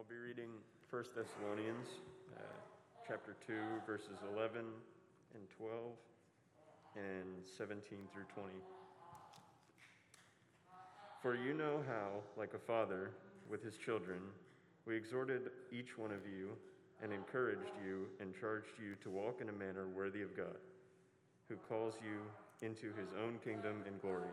I'll be reading 1 Thessalonians chapter 2, verses 11 and 12 and 17 through 20. For you know how, like a father with his children, we exhorted each one of you and encouraged you and charged you to walk in a manner worthy of God, who calls you into his own kingdom and glory.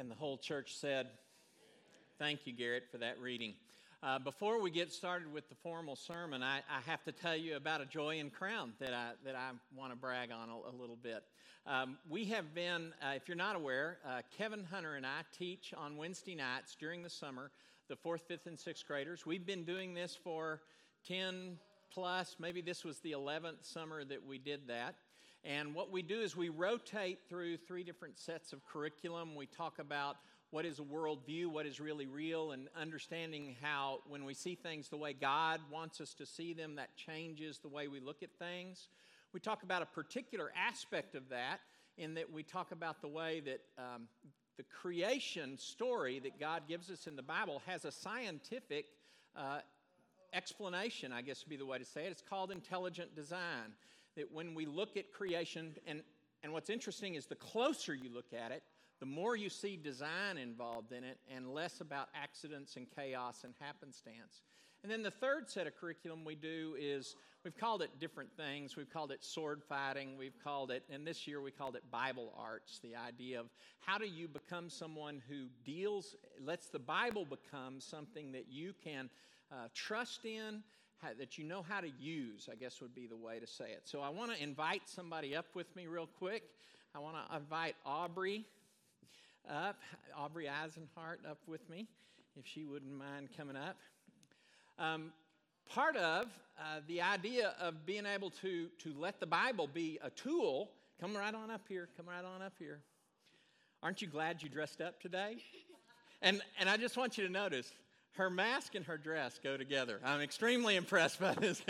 And the whole church said, thank you, Garrett, for that reading. Before we get started with the formal sermon, I have to tell you about a joy and crown that I want to brag on a little bit. We have been, if you're not aware, Kevin Hunter and I teach on Wednesday nights during the summer, the 4th, 5th, and 6th graders. We've been doing this for 10 plus, maybe this was the 11th summer that we did that. And what we do is we rotate through three different sets of curriculum. We talk about what is a worldview, what is really real, and understanding how when we see things the way God wants us to see them, that changes the way we look at things. We talk about a particular aspect of that in that we talk about the way that the creation story that God gives us in the Bible has a scientific explanation, I guess would be the way to say it. It's called intelligent design. That when we look at creation, and what's interesting is the closer you look at it, the more you see design involved in it and less about accidents and chaos and happenstance. And then the third set of curriculum we do is, we've called it different things. We've called it sword fighting. We've called it, and this year we called it Bible arts, the idea of how do you become someone who deals, lets the Bible become something that you can trust in, that you know how to use, I guess would be the way to say it. So I want to invite somebody up with me real quick. I want to invite Aubrey up, Aubrey Eisenhardt up with me, if she wouldn't mind coming up. Part of the idea of being able to let the Bible be a tool, come right on up here, come right on up here. Aren't you glad you dressed up today? And I just want you to notice, her mask and her dress go together. I'm extremely impressed by this.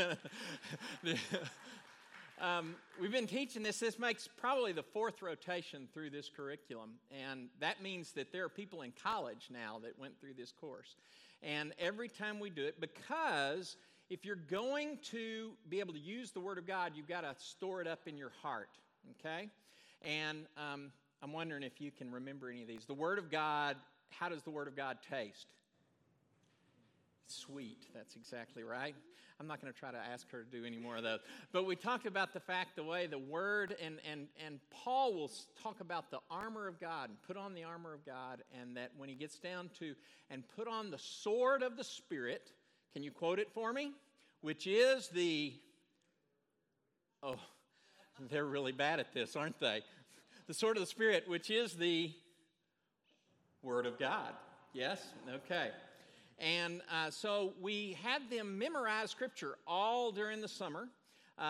We've been teaching this. This makes probably the fourth rotation through this curriculum. And that means that there are people in college now that went through this course. And every time we do it, because if you're going to be able to use the Word of God, you've got to store it up in your heart, okay? And I'm wondering if you can remember any of these. The Word of God, how does the Word of God taste? Sweet, that's exactly right. I'm not going to try to ask her to do any more of those. But we talked about the fact, the way the Word, and Paul will talk about the armor of God, and put on the armor of God, and that when he gets down to, and put on the sword of the Spirit, can you quote it for me? Which is the, oh, they're really bad at this, aren't they? The sword of the Spirit, which is the Word of God. Yes? Okay. And so we had them memorize Scripture all during the summer,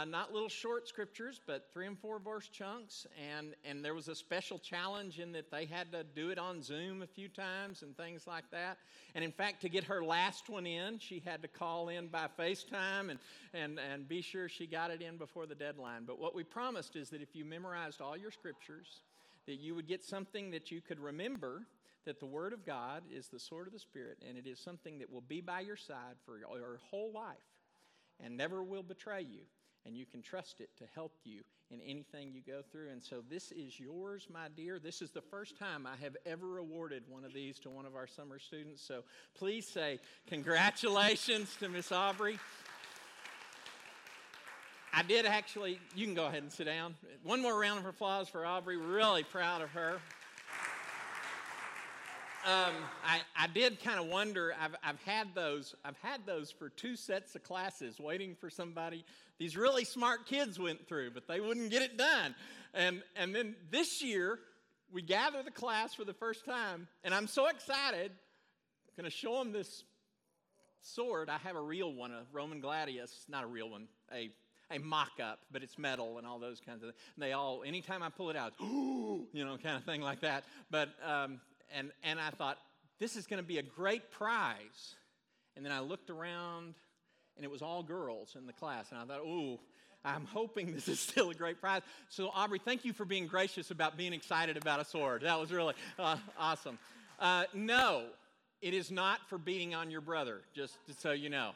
not little short Scriptures, but 3 and 4 verse chunks, and there was a special challenge in that they had to do it on Zoom a few times and things like that. And in fact, to get her last one in, she had to call in by FaceTime and be sure she got it in before the deadline. But what we promised is that if you memorized all your Scriptures, that you would get something that you could remember, that the Word of God is the sword of the Spirit, and it is something that will be by your side for your whole life and never will betray you, and you can trust it to help you in anything you go through. And so this is yours, my dear. This is the first time I have ever awarded one of these to one of our summer students, so please say congratulations to Miss Aubrey. I did actually, you can go ahead and sit down. One more round of applause for Aubrey. Really proud of her. I did kind of wonder, I've had those for 2 sets of classes waiting for somebody. These really smart kids went through, but they wouldn't get it done. And then this year, we gather the class for the first time, and I'm so excited. I'm going to show them this sword. I have a real one, a Roman gladius, not a real one, a mock-up, but it's metal and all those kinds of things. And they all, anytime I pull it out, ooh, you know, kind of thing like that. But and I thought, this is going to be a great prize. And then I looked around, and it was all girls in the class. And I thought, ooh, I'm hoping this is still a great prize. So, Aubrey, thank you for being gracious about being excited about a sword. That was really awesome. No, it is not for beating on your brother, just so you know.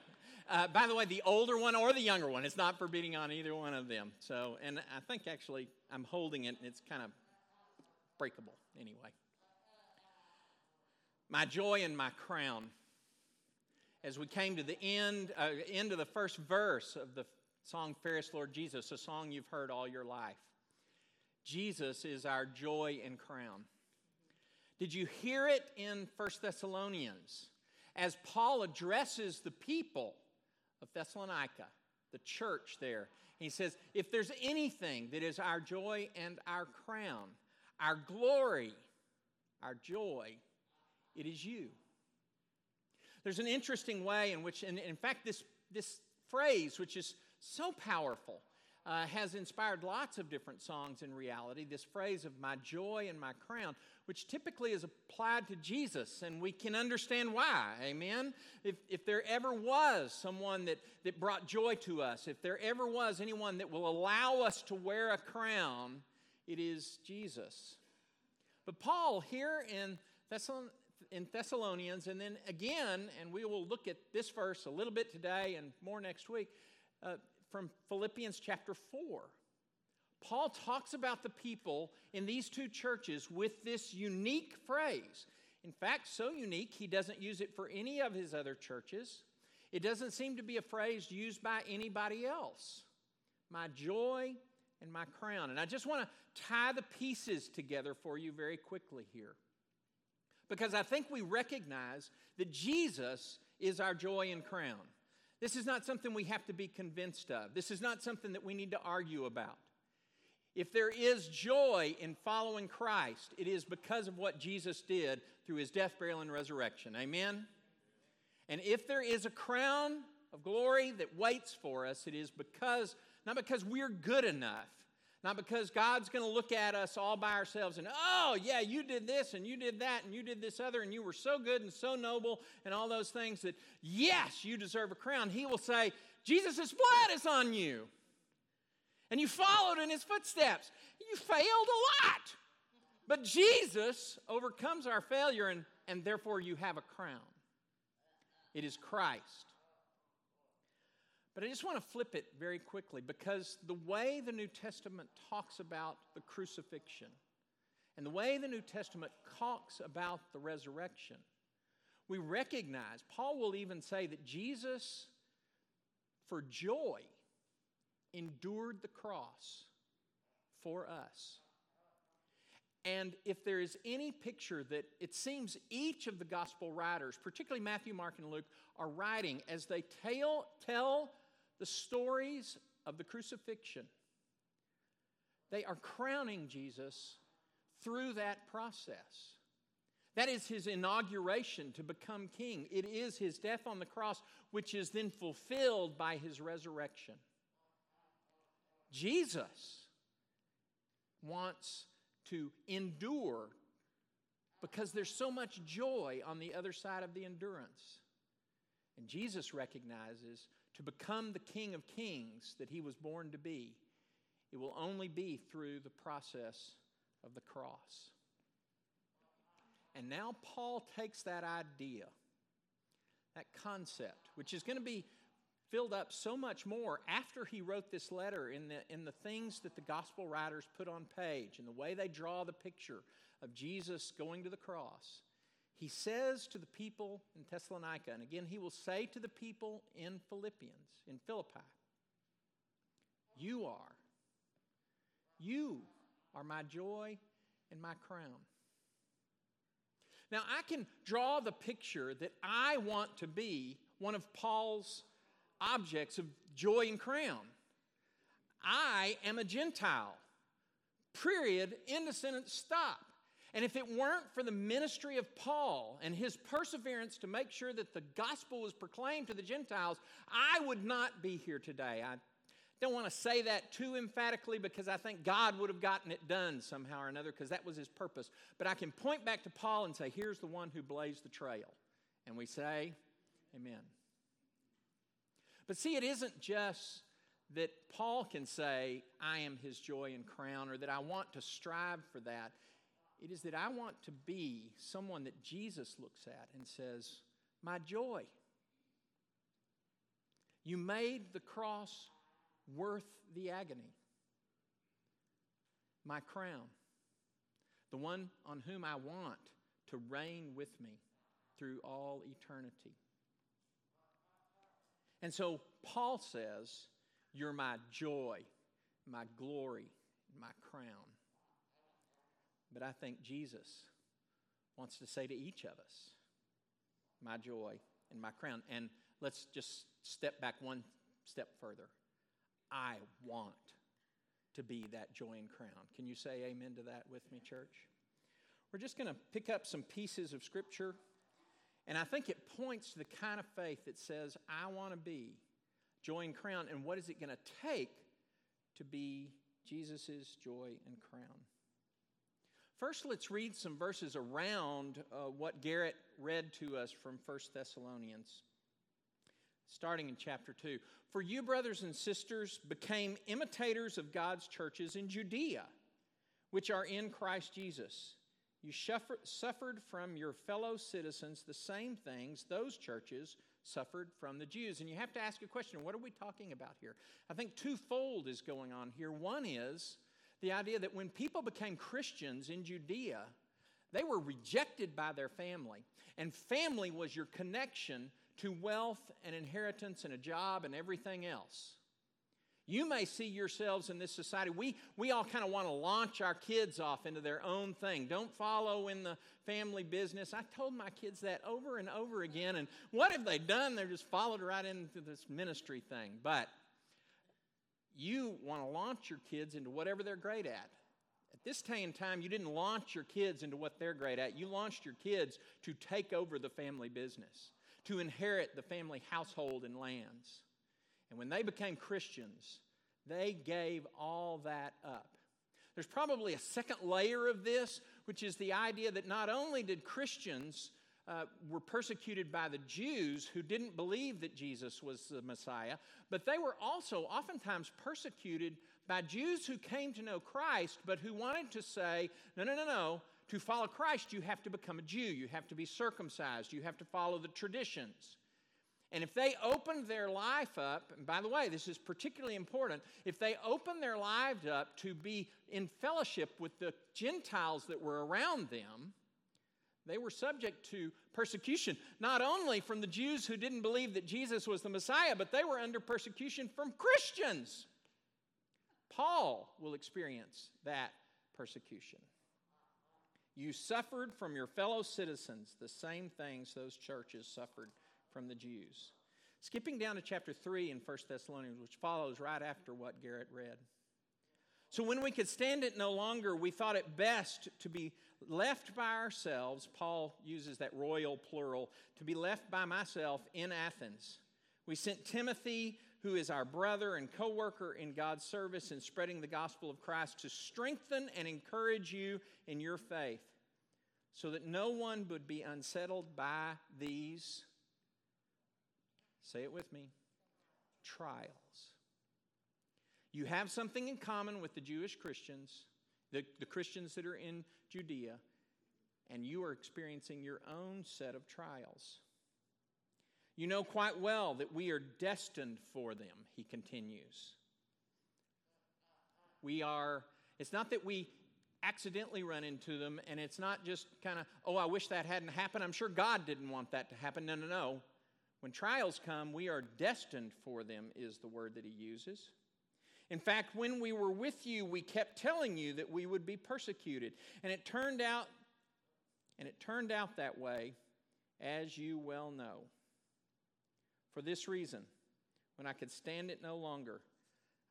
By the way, the older one or the younger one, it's not for beating on either one of them. So, and I think actually I'm holding it, and it's kind of breakable anyway. My joy and my crown. As we came to the end of the first verse of the song, Fairest Lord Jesus, a song you've heard all your life. Jesus is our joy and crown. Did you hear it in 1 Thessalonians? As Paul addresses the people of Thessalonica, the church there, he says, if there's anything that is our joy and our crown, our glory, our joy, it is you. There's an interesting way in which, and in fact, this phrase, which is so powerful, has inspired lots of different songs in reality, this phrase of my joy and my crown, which typically is applied to Jesus, and we can understand why, amen? If there ever was someone that brought joy to us, if there ever was anyone that will allow us to wear a crown, it is Jesus. But Paul here in Thessalonians, and then again, and we will look at this verse a little bit today and more next week, from Philippians chapter 4. Paul talks about the people in these two churches with this unique phrase. In fact, so unique, he doesn't use it for any of his other churches. It doesn't seem to be a phrase used by anybody else. My joy and my crown. And I just want to tie the pieces together for you very quickly here, because I think we recognize that Jesus is our joy and crown. This is not something we have to be convinced of. This is not something that we need to argue about. If there is joy in following Christ, it is because of what Jesus did through his death, burial, and resurrection. Amen? And if there is a crown of glory that waits for us, it is because, not because we're good enough, not because God's going to look at us all by ourselves and, oh, yeah, you did this and you did that and you did this other and you were so good and so noble and all those things that, yes, you deserve a crown. He will say, Jesus' blood is on you. And you followed in his footsteps. You failed a lot. But Jesus overcomes our failure and therefore you have a crown. It is Christ. But I just want to flip it very quickly, because the way the New Testament talks about the crucifixion and the way the New Testament talks about the resurrection, we recognize, Paul will even say that Jesus, for joy, endured the cross for us. And if there is any picture that it seems each of the gospel writers, particularly Matthew, Mark, and Luke, are writing as they tell the stories of the crucifixion, they are crowning Jesus through that process. That is his inauguration to become king. It is his death on the cross, which is then fulfilled by his resurrection. Jesus wants to endure because there's so much joy on the other side of the endurance. And Jesus recognizes to become the King of Kings that he was born to be, it will only be through the process of the cross. And now Paul takes that idea, that concept, which is going to be filled up so much more after he wrote this letter in the things that the gospel writers put on page and the way they draw the picture of Jesus going to the cross. He says to the people in Thessalonica, and again he will say to the people in Philippi, you are my joy and my crown. Now I can draw the picture that I want to be one of Paul's objects of joy and crown. I am a Gentile. Period. End of sentence. Stop. And if it weren't for the ministry of Paul and his perseverance to make sure that the gospel was proclaimed to the Gentiles, I would not be here today. I don't want to say that too emphatically because I think God would have gotten it done somehow or another because that was his purpose. But I can point back to Paul and say, here's the one who blazed the trail. And we say, amen. But see, it isn't just that Paul can say, I am his joy and crown, or that I want to strive for that. It is that I want to be someone that Jesus looks at and says, my joy. You made the cross worth the agony. My crown, the one on whom I want to reign with me through all eternity. And so Paul says, you're my joy, my glory, my crown. But I think Jesus wants to say to each of us, my joy and my crown. And let's just step back one step further. I want to be that joy and crown. Can you say amen to that with me, church? We're just going to pick up some pieces of Scripture. And I think it points to the kind of faith that says, I want to be joy and crown. And what is it going to take to be Jesus' joy and crown? First, let's read some verses around what Garrett read to us from 1 Thessalonians, starting in chapter 2. For you, brothers and sisters, became imitators of God's churches in Judea, which are in Christ Jesus. You suffered from your fellow citizens the same things those churches suffered from the Jews. And you have to ask a question, what are we talking about here? I think twofold is going on here. One is the idea that when people became Christians in Judea, they were rejected by their family. And family was your connection to wealth and inheritance and a job and everything else. You may see yourselves in this society. We all kind of want to launch our kids off into their own thing. Don't follow in the family business. I told my kids that over and over again. And what have they done? They're just followed right into this ministry thing. But you want to launch your kids into whatever they're great at. At this day and time, you didn't launch your kids into what they're great at. You launched your kids to take over the family business, to inherit the family household and lands. And when they became Christians, they gave all that up. There's probably a second layer of this, which is the idea that not only did Christians were persecuted by the Jews who didn't believe that Jesus was the Messiah, but they were also oftentimes persecuted by Jews who came to know Christ, but who wanted to say, no, to follow Christ, you have to become a Jew, you have to be circumcised, you have to follow the traditions. And if they opened their life up, and by the way, this is particularly important, if they opened their lives up to be in fellowship with the Gentiles that were around them, they were subject to persecution, not only from the Jews who didn't believe that Jesus was the Messiah, but they were under persecution from Christians. Paul will experience that persecution. You suffered from your fellow citizens the same things those churches suffered from the Jews. Skipping down to chapter 3 in 1 Thessalonians, which follows right after what Garrett read. So when we could stand it no longer, we thought it best to be left by ourselves. Paul uses that royal plural, to be left by myself in Athens. We sent Timothy, who is our brother and co-worker in God's service in spreading the gospel of Christ, to strengthen and encourage you in your faith, so that no one would be unsettled by these, say it with me, trials. You have something in common with the Jewish Christians, the Christians that are in Judea, and you are experiencing your own set of trials. You know quite well that we are destined for them, he continues. It's not that we accidentally run into them, and it's not just kind of, oh, I wish that hadn't happened. I'm sure God didn't want that to happen. No. When trials come, we are destined for them, is the word that he uses. In fact, when we were with you, we kept telling you that we would be persecuted. And it turned out that way, as you well know. For this reason, when I could stand it no longer,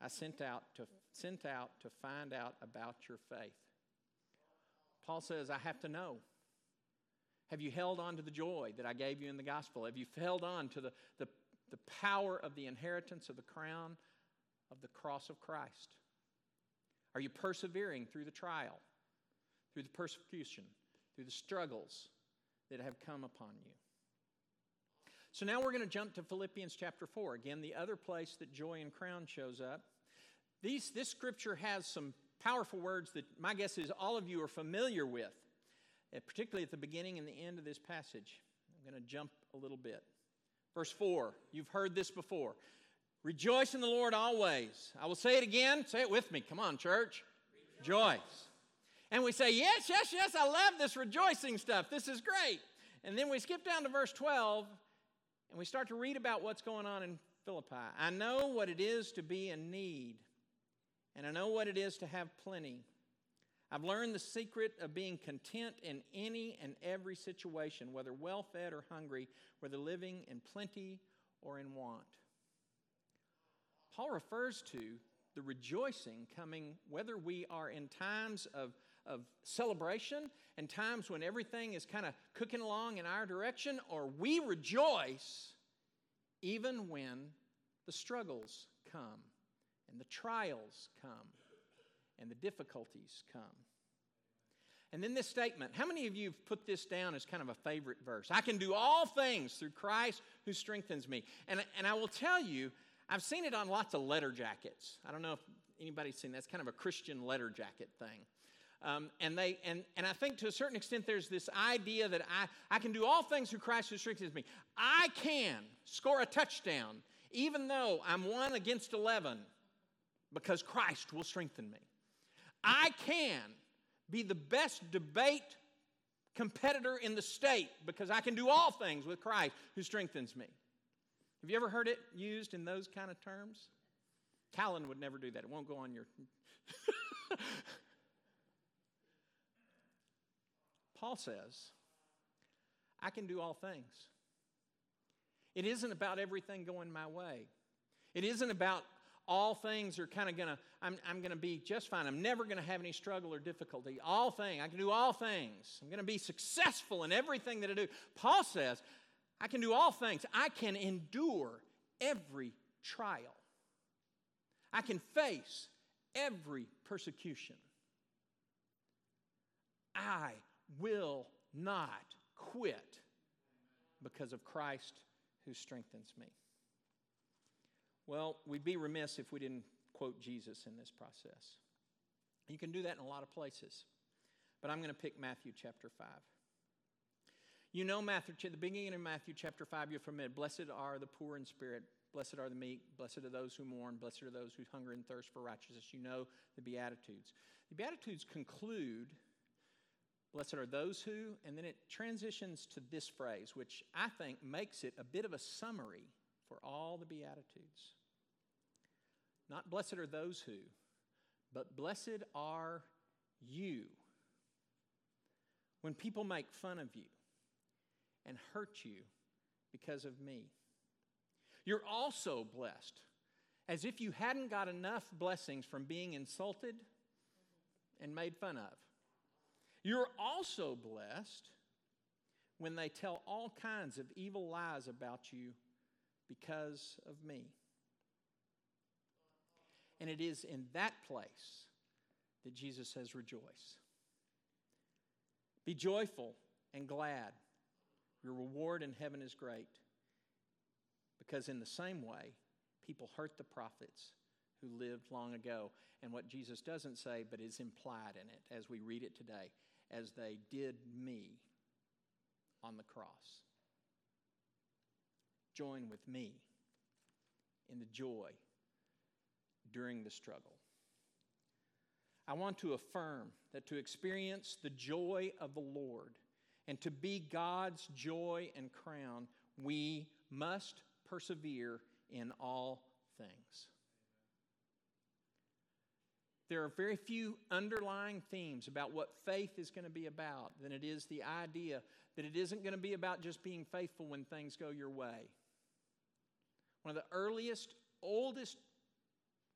I sent out to find out about your faith. Paul says, I have to know. Have you held on to the joy that I gave you in the gospel? Have you held on to the power of the inheritance of the crown of the cross of Christ? Are you persevering through the trial, through the persecution, through the struggles that have come upon you? So now we're going to jump to Philippians chapter 4. Again, the other place that joy and crown shows up. This scripture has some powerful words that my guess is all of you are familiar with, particularly at the beginning and the end of this passage. I'm going to jump a little bit. Verse 4, you've heard this before. Rejoice in the Lord always. I will say it again. Say it with me. Come on, church. Rejoice. And we say, yes, yes, yes, I love this rejoicing stuff. This is great. And then we skip down to verse 12, and we start to read about what's going on in Philippi. I know what it is to be in need, and I know what it is to have plenty. I've learned the secret of being content in any and every situation, whether well-fed or hungry, whether living in plenty or in want. Paul refers to the rejoicing coming whether we are in times of celebration and times when everything is kind of cooking along in our direction, or we rejoice even when the struggles come and the trials come. And the difficulties come. And then this statement. How many of you have put this down as kind of a favorite verse? I can do all things through Christ who strengthens me. And I will tell you, I've seen it on lots of letter jackets. I don't know if anybody's seen that. It's kind of a Christian letter jacket thing. And I think to a certain extent there's this idea that I can do all things through Christ who strengthens me. I can score a touchdown even though I'm 1 against 11 because Christ will strengthen me. I can be the best debate competitor in the state because I can do all things with Christ who strengthens me. Have you ever heard it used in those kind of terms? Talon would never do that. It won't go on your... Paul says, I can do all things. It isn't about everything going my way. It isn't about... all things are kind of going to, I'm going to be just fine. I'm never going to have any struggle or difficulty. All things, I can do all things. I'm going to be successful in everything that I do. Paul says, I can do all things. I can endure every trial. I can face every persecution. I will not quit because of Christ who strengthens me. Well, we'd be remiss if we didn't quote Jesus in this process. You can do that in a lot of places, but I'm going to pick Matthew chapter 5. You know Matthew, the beginning of Matthew chapter 5, you're familiar. Blessed are the poor in spirit, blessed are the meek, blessed are those who mourn, blessed are those who hunger and thirst for righteousness. You know the Beatitudes. The Beatitudes conclude, blessed are those who, and then it transitions to this phrase, which I think makes it a bit of a summary for all the Beatitudes. Not blessed are those who, but blessed are you. When people make fun of you and hurt you because of me, you're also blessed, as if you hadn't got enough blessings from being insulted and made fun of. You're also blessed when they tell all kinds of evil lies about you because of me. And it is in that place that Jesus says, rejoice. Be joyful and glad. Your reward in heaven is great. Because in the same way, people hurt the prophets who lived long ago. And what Jesus doesn't say, but is implied in it as we read it today, as they did me on the cross. Join with me in the joy during the struggle. I want to affirm that to experience the joy of the Lord and to be God's joy and crown, we must persevere in all things. There are very few underlying themes about what faith is going to be about than it is the idea that it isn't going to be about just being faithful when things go your way. One of the oldest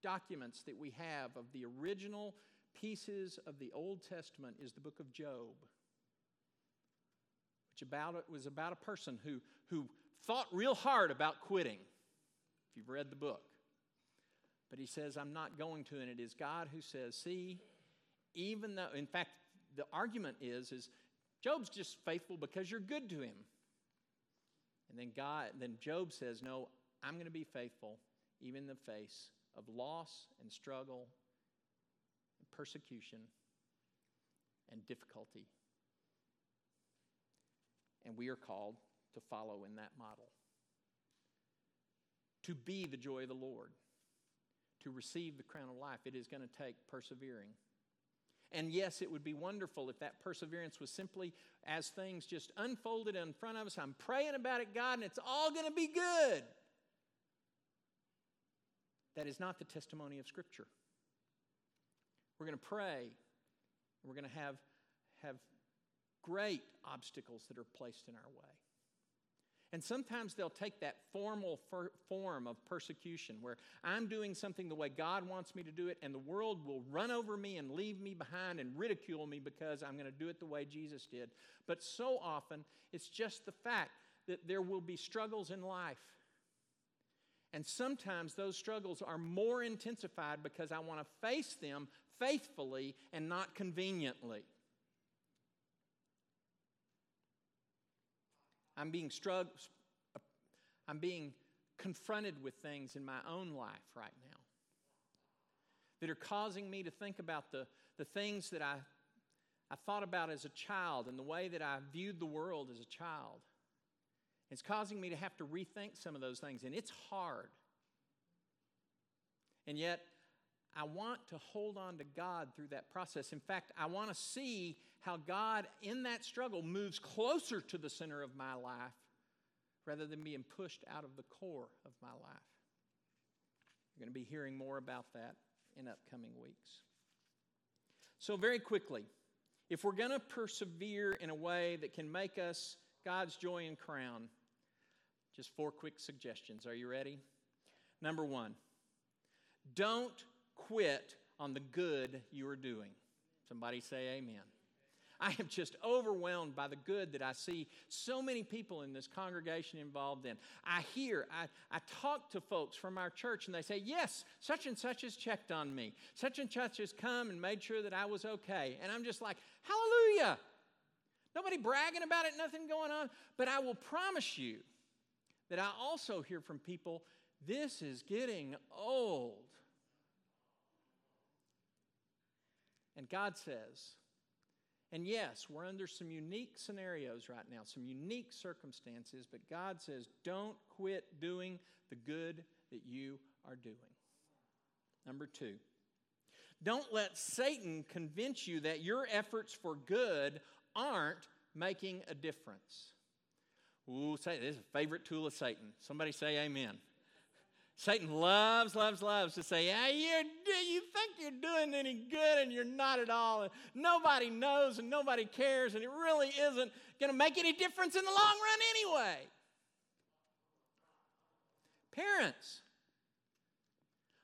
documents that we have of the original pieces of the Old Testament is the book of Job, which was about a person who thought real hard about quitting, if you've read the book. But he says, I'm not going to, and it is God who says, see, even though, in fact, the argument is Job's just faithful because you're good to him. And then Job says, no, I'm going to be faithful even in the face of loss and struggle and persecution and difficulty. And we are called to follow in that model, to be the joy of the Lord, to receive the crown of life. It is going to take persevering. And yes, it would be wonderful if that perseverance was simply as things just unfolded in front of us. I'm praying about it, God, and it's all going to be good. That is not the testimony of Scripture. We're going to pray. We're going to have great obstacles that are placed in our way. And sometimes they'll take that formal form of persecution where I'm doing something the way God wants me to do it, and the world will run over me and leave me behind and ridicule me because I'm going to do it the way Jesus did. But so often, it's just the fact that there will be struggles in life. And sometimes those struggles are more intensified because I want to face them faithfully and not conveniently. I'm being confronted with things in my own life right now that are causing me to think about the things that I thought about as a child and the way that I viewed the world as a child. It's causing me to have to rethink some of those things, and it's hard. And yet, I want to hold on to God through that process. In fact, I want to see how God, in that struggle, moves closer to the center of my life rather than being pushed out of the core of my life. You're going to be hearing more about that in upcoming weeks. So very quickly, if we're going to persevere in a way that can make us God's joy and crown, just 4 quick suggestions. Are you ready? Number 1, don't quit on the good you are doing. Somebody say amen. I am just overwhelmed by the good that I see so many people in this congregation involved in. I talk to folks from our church, and they say, yes, such and such has checked on me. Such and such has come and made sure that I was okay. And I'm just like, hallelujah. Nobody bragging about it, nothing going on. But I will promise you that I also hear from people, this is getting old. And God says, and yes, we're under some unique scenarios right now, some unique circumstances, but God says, don't quit doing the good that you are doing. Number 2, don't let Satan convince you that your efforts for good aren't making a difference. Ooh, Satan, this is a favorite tool of Satan. Somebody say amen. Satan loves, loves, loves to say, yeah, you think you're doing any good and you're not at all. And nobody knows and nobody cares, and it really isn't going to make any difference in the long run anyway. Parents,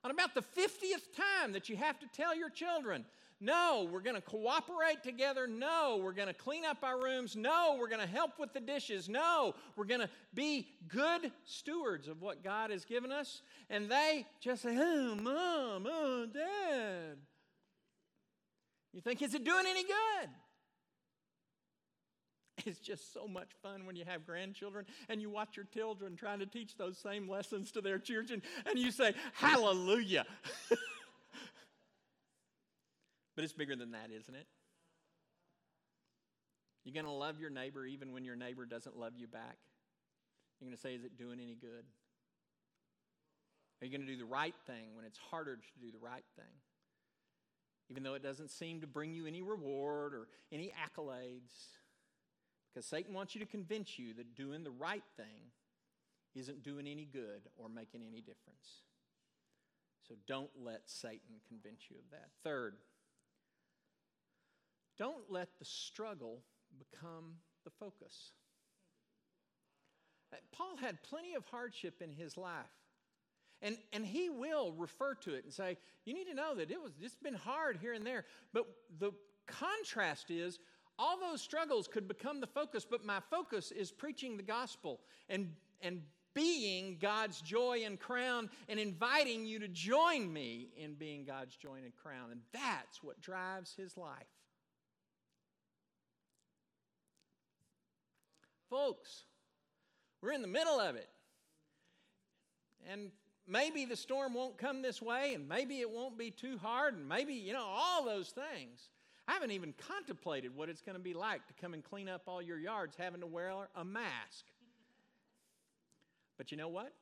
on about the 50th time that you have to tell your children, no, we're going to cooperate together. No, we're going to clean up our rooms. No, we're going to help with the dishes. No, we're going to be good stewards of what God has given us. And they just say, oh, Mom, oh, Dad. You think, is it doing any good? It's just so much fun when you have grandchildren and you watch your children trying to teach those same lessons to their children, and you say, hallelujah. But it's bigger than that, isn't it? You're going to love your neighbor even when your neighbor doesn't love you back. You're going to say, is it doing any good? Are you going to do the right thing when it's harder to do the right thing? Even though it doesn't seem to bring you any reward or any accolades. Because Satan wants you to convince you that doing the right thing isn't doing any good or making any difference. So don't let Satan convince you of that. Third, don't let the struggle become the focus. Paul had plenty of hardship in his life, And he will refer to it and say, you need to know that it's been hard here and there. But the contrast is, all those struggles could become the focus, but my focus is preaching the gospel and being God's joy and crown, and inviting you to join me in being God's joy and crown. And that's what drives his life. Folks, we're in the middle of it. And maybe the storm won't come this way, and maybe it won't be too hard, and maybe, all those things. I haven't even contemplated what it's going to be like to come and clean up all your yards having to wear a mask. But you know what?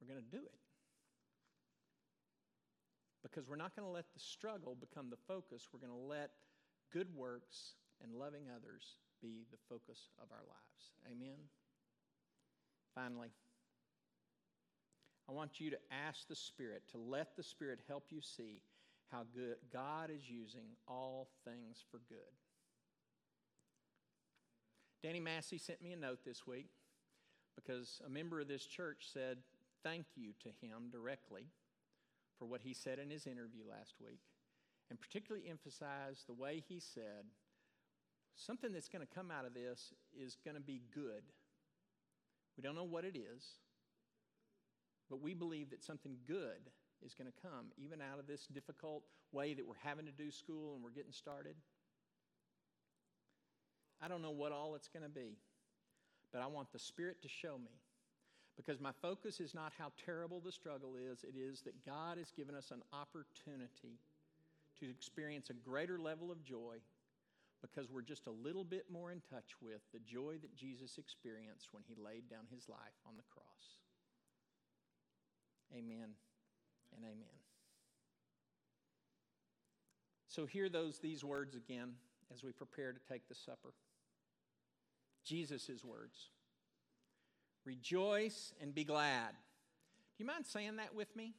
We're going to do it. Because we're not going to let the struggle become the focus. We're going to let good works and loving others be the focus of our lives. Amen? Finally, I want you to ask the Spirit, to let the Spirit help you see how good God is using all things for good. Danny Massey sent me a note this week because a member of this church said thank you to him directly for what he said in his interview last week, and particularly emphasized the way he said, something that's going to come out of this is going to be good. We don't know what it is, but we believe that something good is going to come, even out of this difficult way that we're having to do school and we're getting started. I don't know what all it's going to be, but I want the Spirit to show me, because my focus is not how terrible the struggle is. It is that God has given us an opportunity to experience a greater level of joy because we're just a little bit more in touch with the joy that Jesus experienced when he laid down his life on the cross. Amen. And amen. So hear these words again as we prepare to take the supper. Jesus' words. Rejoice and be glad. Do you mind saying that with me?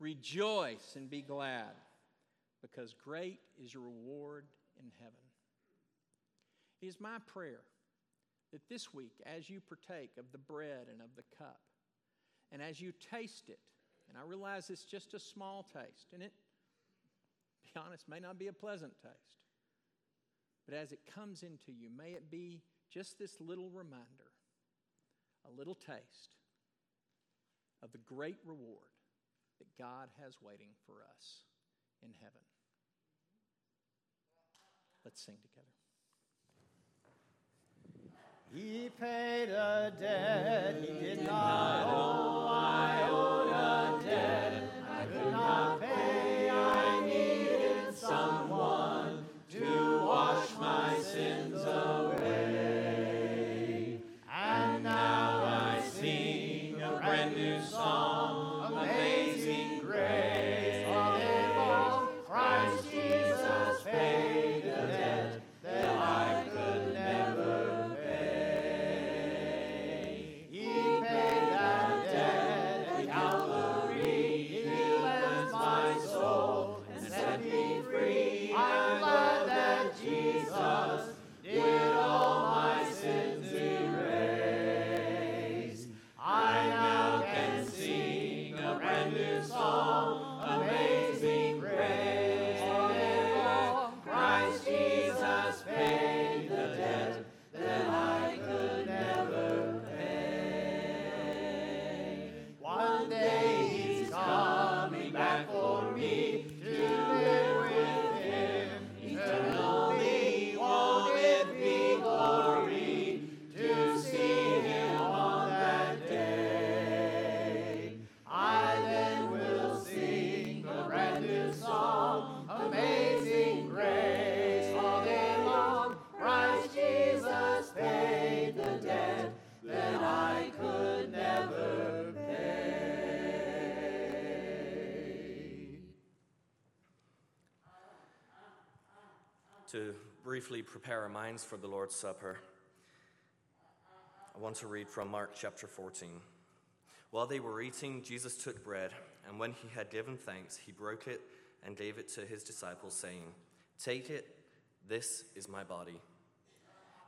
Rejoice and be glad, because great is your reward in heaven. It is my prayer that this week, as you partake of the bread and of the cup, and as you taste it, and I realize it's just a small taste, and it, to be honest, may not be a pleasant taste. But as it comes into you, may it be just this little reminder, a little taste of the great reward that God has waiting for us in heaven. Let's sing together. He paid a debt he did not owe. I owed a debt I could not pay. I needed someone to wash my sins away. And now I sing a brand new song, Amazing Grace. Oh, Christ Jesus paid a debt that I could never. To briefly prepare our minds for the Lord's Supper, I want to read from Mark chapter 14. While they were eating, Jesus took bread, and when he had given thanks, he broke it and gave it to his disciples, saying, "Take it, this is my body."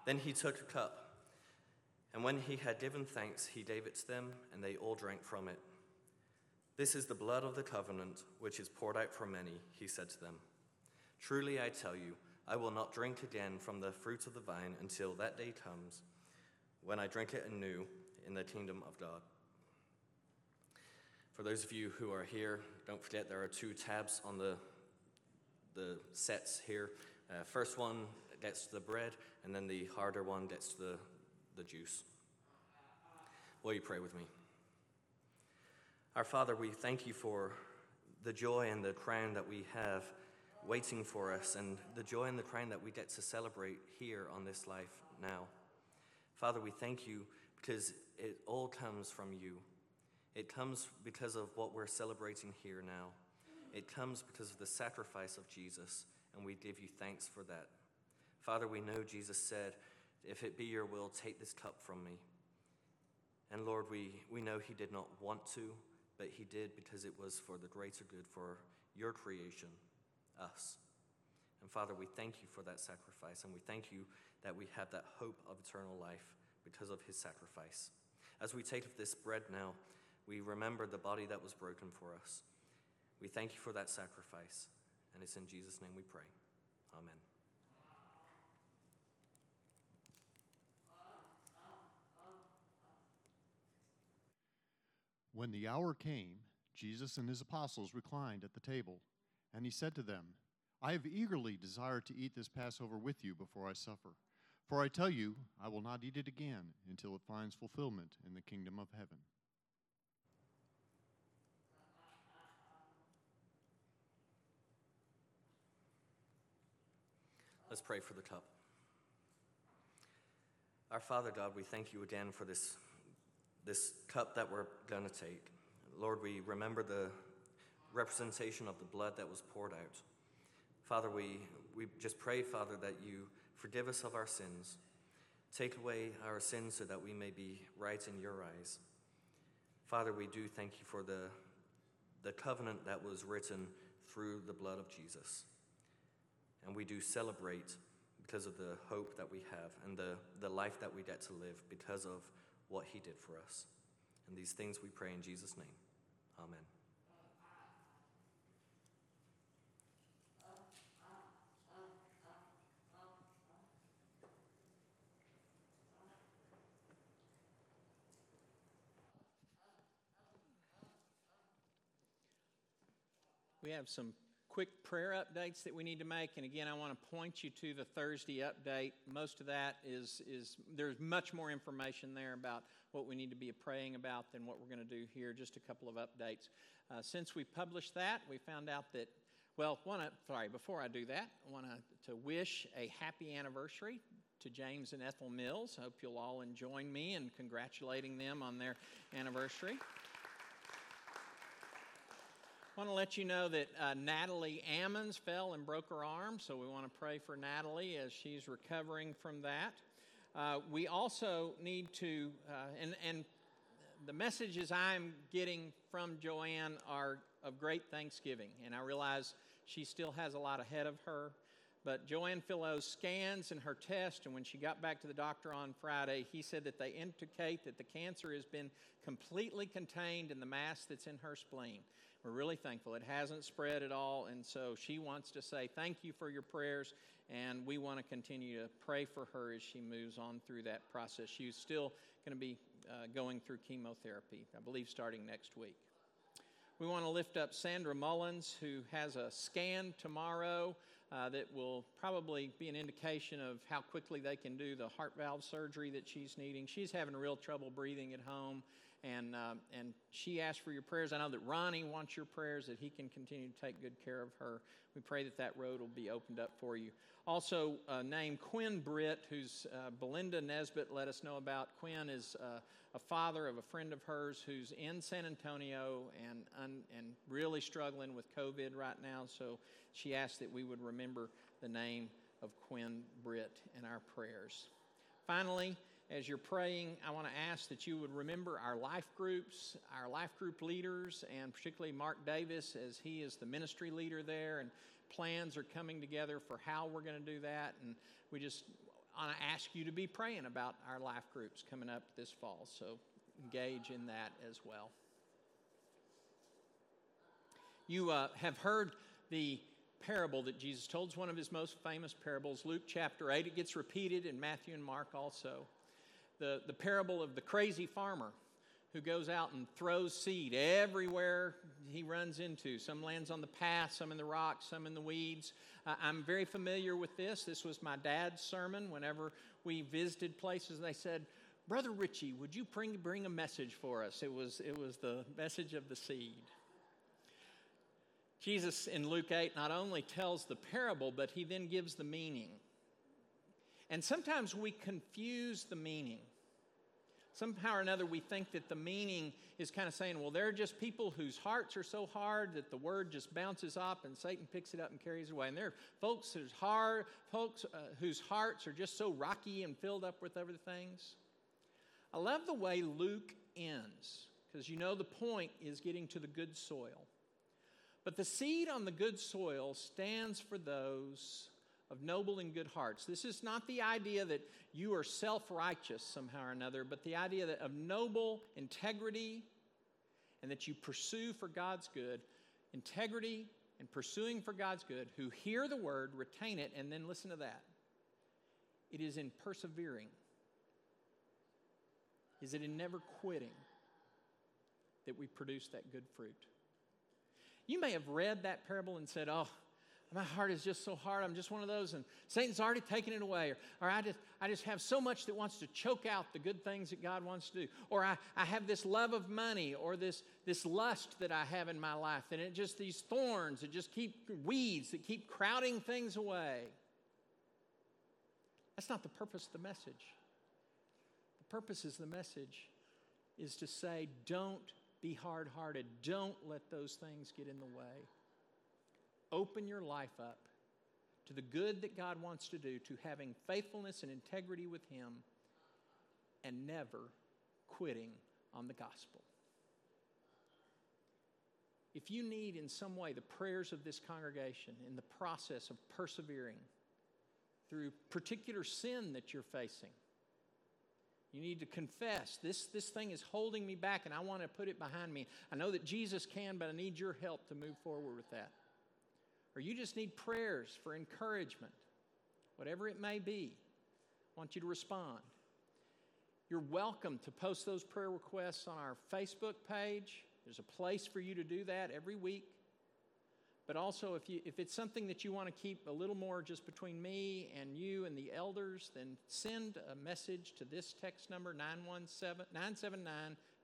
Then he took a cup, And when he had given thanks, he gave it to them, and they all drank from it. This is the blood of the covenant, which is poured out for many, he said to them. Truly I tell you, I will not drink again from the fruit of the vine until that day comes, when I drink it anew in the kingdom of God. For those of you who are here, don't forget there are two tabs on the sets here. First one gets to the bread, and then the harder one gets to the juice. Will you pray with me? Our Father, we thank you for the joy and the crown that we have waiting for us, and the joy and the crown that we get to celebrate here on this life now. Father, we thank you because it all comes from you. It comes because of what we're celebrating here now. It comes because of the sacrifice of Jesus, and we give you thanks for that. Father, we know Jesus said, if it be your will, take this cup from me. And Lord, we know he did not want to, but he did because it was for the greater good, for your creation, us. And Father, we thank you for that sacrifice, and we thank you that we have that hope of eternal life because of his sacrifice. As we take of this bread now, we remember the body that was broken for us. We thank you for that sacrifice, and it's in Jesus' name we pray. Amen. When the hour came, Jesus and his apostles reclined at the table, and he said to them, I have eagerly desired to eat this Passover with you before I suffer. For I tell you, I will not eat it again until it finds fulfillment in the kingdom of heaven. Let's pray for the cup. Our Father God, we thank you again for this cup that we're going to take. Lord, we remember the representation of the blood that was poured out. Father, we just pray, Father, that you forgive us of our sins. Take away our sins so that we may be right in your eyes. Father, we do thank you for the covenant that was written through the blood of Jesus. And we do celebrate because of the hope that we have and the life that we get to live because of what he did for us. And these things we pray in Jesus' name. Amen. We have some quick prayer updates that we need to make, and again, I want to point you to the Thursday update. Most of that is there's much more information there about what we need to be praying about than what we're going to do here, just a couple of updates. Since we published that, we found out that, before I do that, I want to wish a happy anniversary to James and Ethel Mills. I hope you'll all join me in congratulating them on their anniversary. I want to let you know that Natalie Ammons fell and broke her arm, so we want to pray for Natalie as she's recovering from that. We also need to, and the messages I'm getting from Joanne are of great thanksgiving, and I realize she still has a lot ahead of her, but Joanne Philo's scans and her test, and when she got back to the doctor on Friday, he said that they indicate that the cancer has been completely contained in the mass that's in her spleen. We're really thankful. It hasn't spread at all, and so she wants to say thank you for your prayers, and we want to continue to pray for her as she moves on through that process. She's still going to be going through chemotherapy, I believe, starting next week. We want to lift up Sandra Mullins, who has a scan tomorrow that will probably be an indication of how quickly they can do the heart valve surgery that she's needing. She's having real trouble breathing at home. And she asked for your prayers. I know that Ronnie wants your prayers, that he can continue to take good care of her. We pray that that road will be opened up for you. Also, named Quinn Britt, who's Belinda Nesbitt let us know about. Quinn is a father of a friend of hers who's in San Antonio and really struggling with COVID right now. So she asked that we would remember the name of Quinn Britt in our prayers. Finally, as you're praying, I want to ask that you would remember our life groups, our life group leaders, and particularly Mark Davis, as he is the ministry leader there, and plans are coming together for how we're going to do that, and we just want to ask you to be praying about our life groups coming up this fall, so engage in that as well. You have heard the parable that Jesus told. It's one of his most famous parables, Luke chapter 8. It gets repeated in Matthew and Mark also. The parable of the crazy farmer who goes out and throws seed everywhere he runs into. Some lands on the path, some in the rocks, some in the weeds. I'm very familiar with this. This was my dad's sermon. Whenever we visited places, they said, "Brother Richie, would you bring a message for us?" It was the message of the seed. Jesus in Luke 8 not only tells the parable, but he then gives the meaning. And sometimes we confuse the meaning. Somehow or another, we think that the meaning is kind of saying, well, they're just people whose hearts are so hard that the word just bounces up and Satan picks it up and carries it away. And there are folks whose hearts are just so rocky and filled up with other things. I love the way Luke ends, because you know the point is getting to the good soil. But the seed on the good soil stands for those of noble and good hearts. This is not the idea that you are self-righteous somehow or another, but the idea that of noble integrity and that you pursue for God's good, integrity and pursuing for God's good, who hear the word, retain it, and then listen to that. It is in persevering. Is it in never quitting that we produce that good fruit? You may have read that parable and said, "Oh, my heart is just so hard. I'm just one of those, and Satan's already taken it away." Or I just have so much that wants to choke out the good things that God wants to do. Or I have this love of money, or this lust that I have in my life. And it just, these thorns that just keep, weeds that keep crowding things away. That's not the purpose of the message. The purpose of the message is to say, don't be hard-hearted. Don't let those things get in the way. Open your life up to the good that God wants to do, to having faithfulness and integrity with him, and never quitting on the gospel. If you need in some way the prayers of this congregation in the process of persevering through particular sin that you're facing, you need to confess, this thing is holding me back and I want to put it behind me. I know that Jesus can, but I need your help to move forward with that. Or you just need prayers for encouragement, whatever it may be, I want you to respond. You're welcome to post those prayer requests on our Facebook page. There's a place for you to do that every week. But also, if it's something that you want to keep a little more just between me and you and the elders, then send a message to this text number,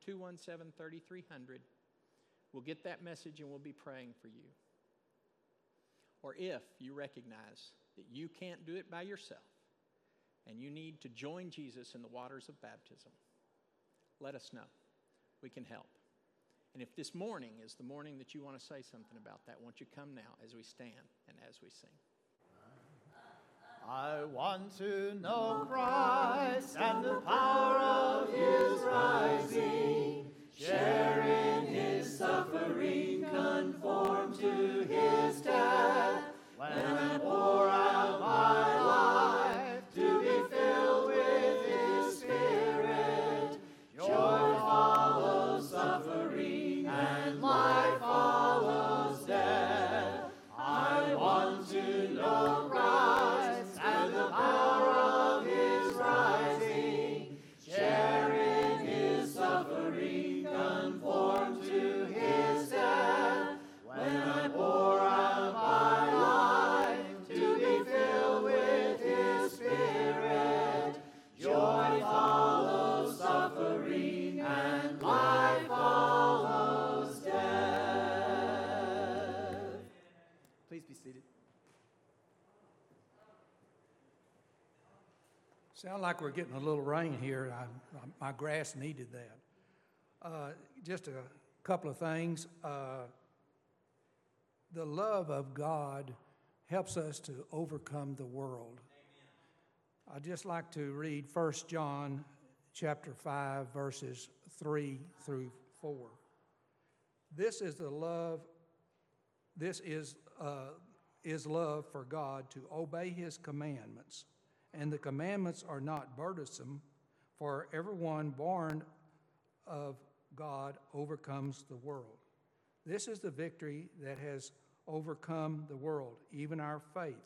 979-217-3300. We'll get that message and we'll be praying for you. Or if you recognize that you can't do it by yourself and you need to join Jesus in the waters of baptism, let us know. We can help. And if this morning is the morning that you want to say something about that, won't you come now as we stand and as we sing? I want to know Christ and the power of his rising, share in his suffering, conform to his death. When I pour out my life to be filled with his spirit, joy follows suffering and life follows death. I want to know Christ and the power of his rising, share in his suffering, conform to his death. When I pour out my life to be filled with his spirit, joy follows suffering and life follows death. Please be seated. Sound like we're getting a little rain here. My grass needed that. Just a couple of things. The love of God helps us to overcome the world. Amen. I'd just like to read 1 John chapter 5, verses 3 through 4. This is love for God, to obey his commandments, and the commandments are not burdensome, for everyone born of God overcomes the world. This is the victory that has overcome the world, even our faith.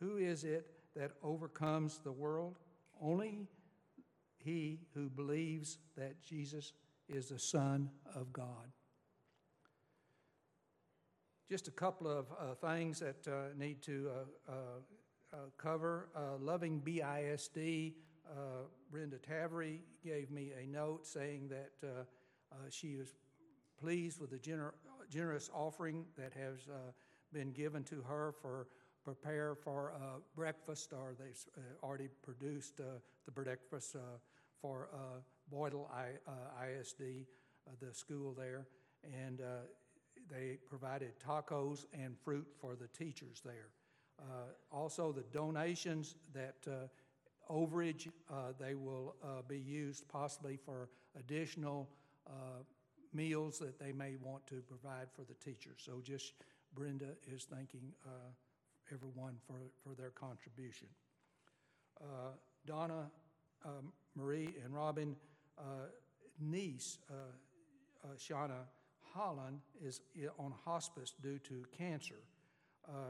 Who is it that overcomes the world? Only he who believes that Jesus is the Son of God. Just a couple of things that need to cover. Loving BISD, Brenda Tavery gave me a note saying that she is pleased with the generous offering that has been given to her for prepare for breakfast, or they've already produced the breakfast for Boydell ISD, the school there, and they provided tacos and fruit for the teachers there. Also, the donations that overage, they will be used possibly for additional meals that they may want to provide for the teachers. So just Brenda is thanking everyone for their contribution. Donna, Marie, and Robin, niece, Shauna Holland, is on hospice due to cancer.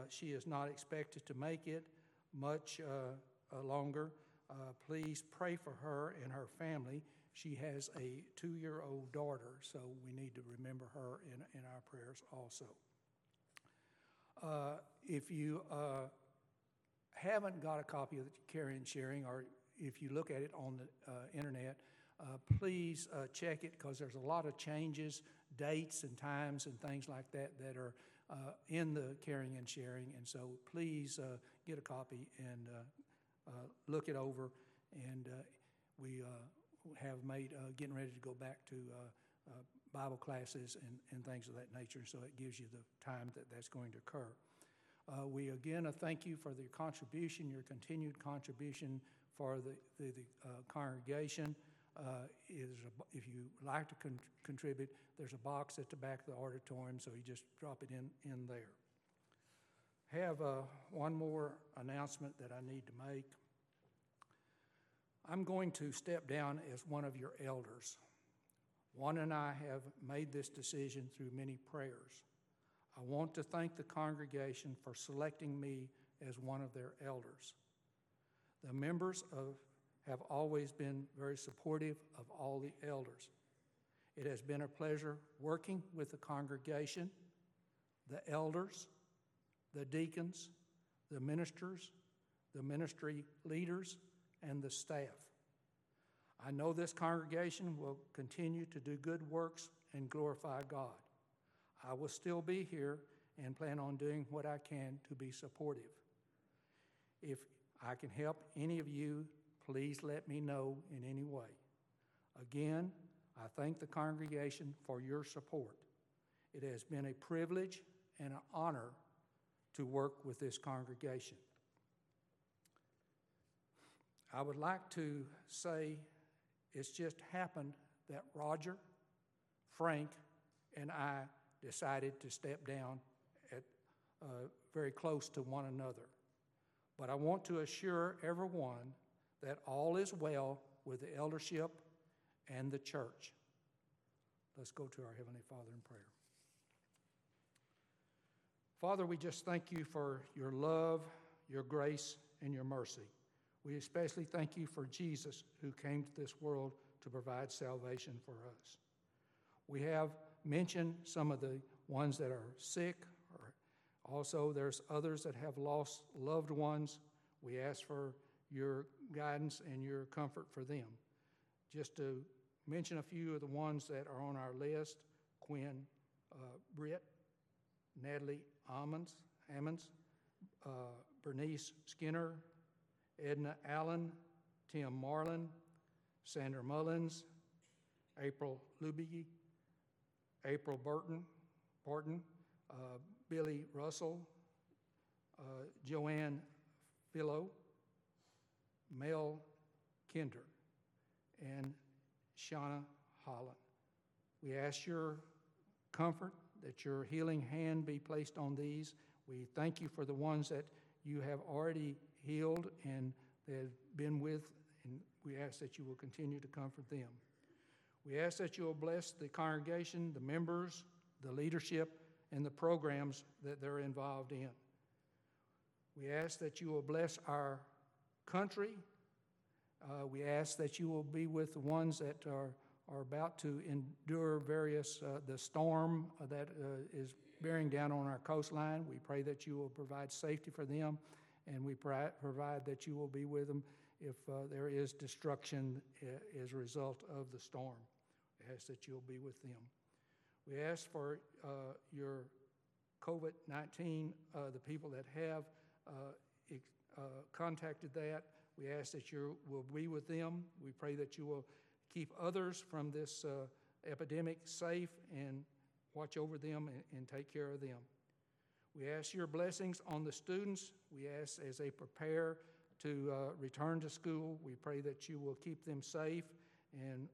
She is not expected to make it much longer. Please pray for her and her family. She has a 2-year-old daughter, so we need to remember her in our prayers also. If you haven't got a copy of Caring and Sharing, or if you look at it on the internet, please check it, because there's a lot of changes, dates and times and things like that that are in the Caring and Sharing. And so please get a copy and look it over. And we have made getting ready to go back to Bible classes and things of that nature, so it gives you the time that that's going to occur. We again thank you for your contribution, your continued contribution for the congregation. If you like to contribute, there's a box at the back of the auditorium, so you just drop it in there. I have one more announcement that I need to make. I'm going to step down as one of your elders. Juan and I have made this decision through many prayers. I want to thank the congregation for selecting me as one of their elders. The members have always been very supportive of all the elders. It has been a pleasure working with the congregation, the elders, the deacons, the ministers, the ministry leaders, and the staff. I know this congregation will continue to do good works and glorify God. I will still be here and plan on doing what I can to be supportive. If I can help any of you, please let me know in any way. Again, I thank the congregation for your support. It has been a privilege and an honor to work with this congregation. I would like to say it's just happened that Roger, Frank, and I decided to step down at very close to one another. But I want to assure everyone that all is well with the eldership and the church. Let's go to our Heavenly Father in prayer. Father, we just thank you for your love, your grace, and your mercy. We especially thank you for Jesus, who came to this world to provide salvation for us. We have mentioned some of the ones that are sick. Also, there's others that have lost loved ones. We ask for your guidance and your comfort for them. Just to mention a few of the ones that are on our list: Quinn Britt, Natalie Ammons, Bernice Skinner, Edna Allen, Tim Marlin, Sandra Mullins, April Luby, April Barton, Billy Russell, Joanne Philo, Mel Kinder, and Shauna Holland. We ask your comfort, that your healing hand be placed on these. We thank you for the ones that you have already healed, and they have been with, and we ask that you will continue to comfort them. We ask that you will bless the congregation, the members, the leadership, and the programs that they're involved in. We ask that you will bless our country. We ask that you will be with the ones that are about to endure various, the storm that is bearing down on our coastline. We pray that you will provide safety for them, and we provide that you will be with them if there is destruction as a result of the storm. We ask that you'll be with them. We ask for your COVID-19, the people that have contacted that. We ask that you will be with them. We pray that you will keep others from this epidemic safe and watch over them and take care of them. We ask your blessings on the students. We ask as they prepare to return to school, we pray that you will keep them safe and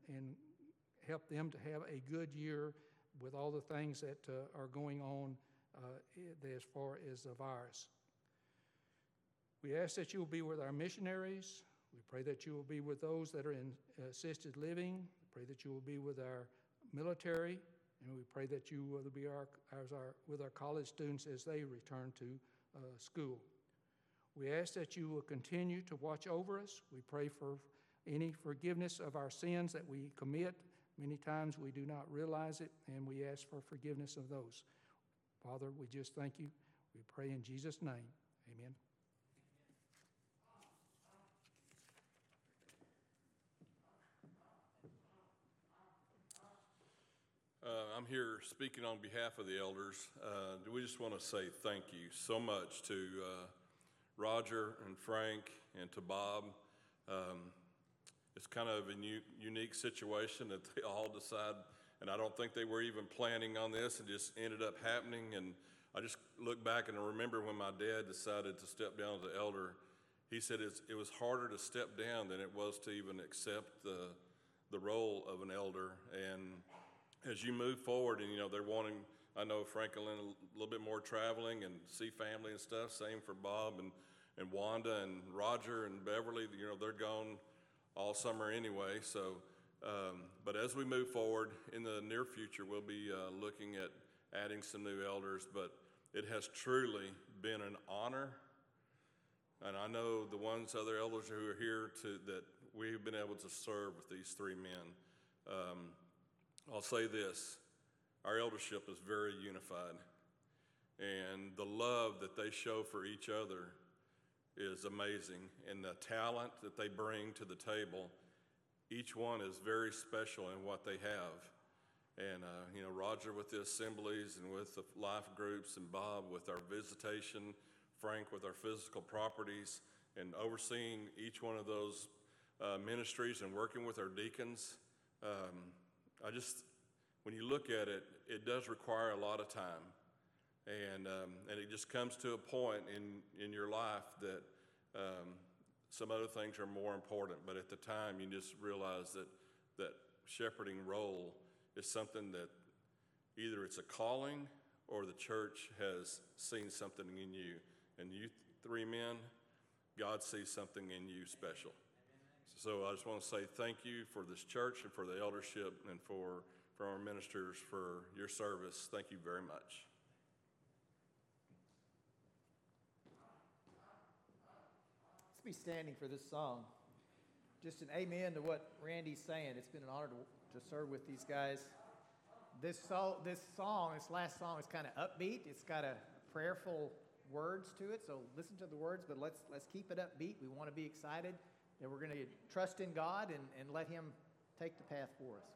help them to have a good year with all the things that are going on as far as the virus. We ask that you will be with our missionaries. We pray that you will be with those that are in assisted living. We pray that you will be with our military. And we pray that you will be with our college students as they return to school. We ask that you will continue to watch over us. We pray for any forgiveness of our sins that we commit. Many times we do not realize it, and we ask for forgiveness of those. Father, we just thank you. We pray in Jesus' name. Amen. I'm here speaking on behalf of the elders. We just want to say thank you so much to Roger and Frank and to Bob. It's kind of a unique situation that they all decide, and I don't think they were even planning on this. It just ended up happening, and I just look back and I remember when my dad decided to step down as an elder. He said it was harder to step down than it was to even accept the role of an elder. And as you move forward, and you know, they're wanting, I know Franklin a little bit more traveling and see family and stuff, same for Bob and Wanda and Roger and Beverly, you know, they're gone all summer anyway. So, but as we move forward in the near future, we'll be looking at adding some new elders, but it has truly been an honor. And I know the ones other elders who are here that we've been able to serve with these three men. I'll say this, our eldership is very unified, and the love that they show for each other is amazing, and the talent that they bring to the table, each one is very special in what they have, and you know, Roger with the assemblies and with the life groups, and Bob with our visitation, Frank with our physical properties, and overseeing each one of those ministries and working with our deacons. I just, when you look at it, it does require a lot of time, and it just comes to a point in your life that some other things are more important. But at the time, you just realize that shepherding role is something that either it's a calling or the church has seen something in you. And you three men, God sees something in you special. So I just want to say thank you for this church and for the eldership and for our ministers for your service. Thank you very much. Let's be standing for this song. Just an amen to what Randy's saying. It's been an honor to serve with these guys. This last song is kind of upbeat. It's got a prayerful words to it, so listen to the words, but let's keep it upbeat. We want to be excited. That we're going to trust in God and let him take the path for us.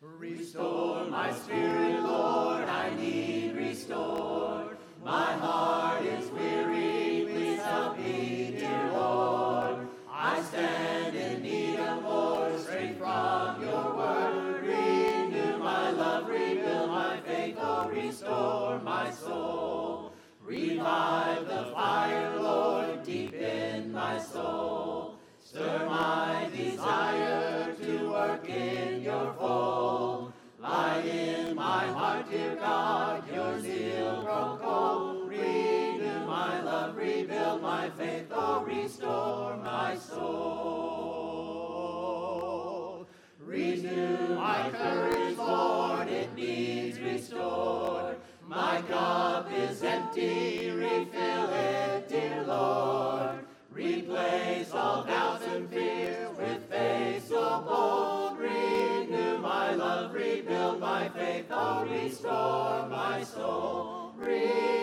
Restore my spirit, Lord, I need restored. My heart is weary, please help me, dear Lord. I stand in need of more strength from your word. Renew my love, rebuild my faith, oh, restore my soul. Revive the fire, Lord, deep in my soul. Stir my desire to work in your fold. Lie in my heart, dear God, your zeal grow cold. Renew my love. my soul. Renew my courage, Lord, it needs restored. My cup is empty, refill it, dear Lord. Replace all doubts and fears with faith so bold. Renew my love, rebuild my faith, oh, restore my soul. Renew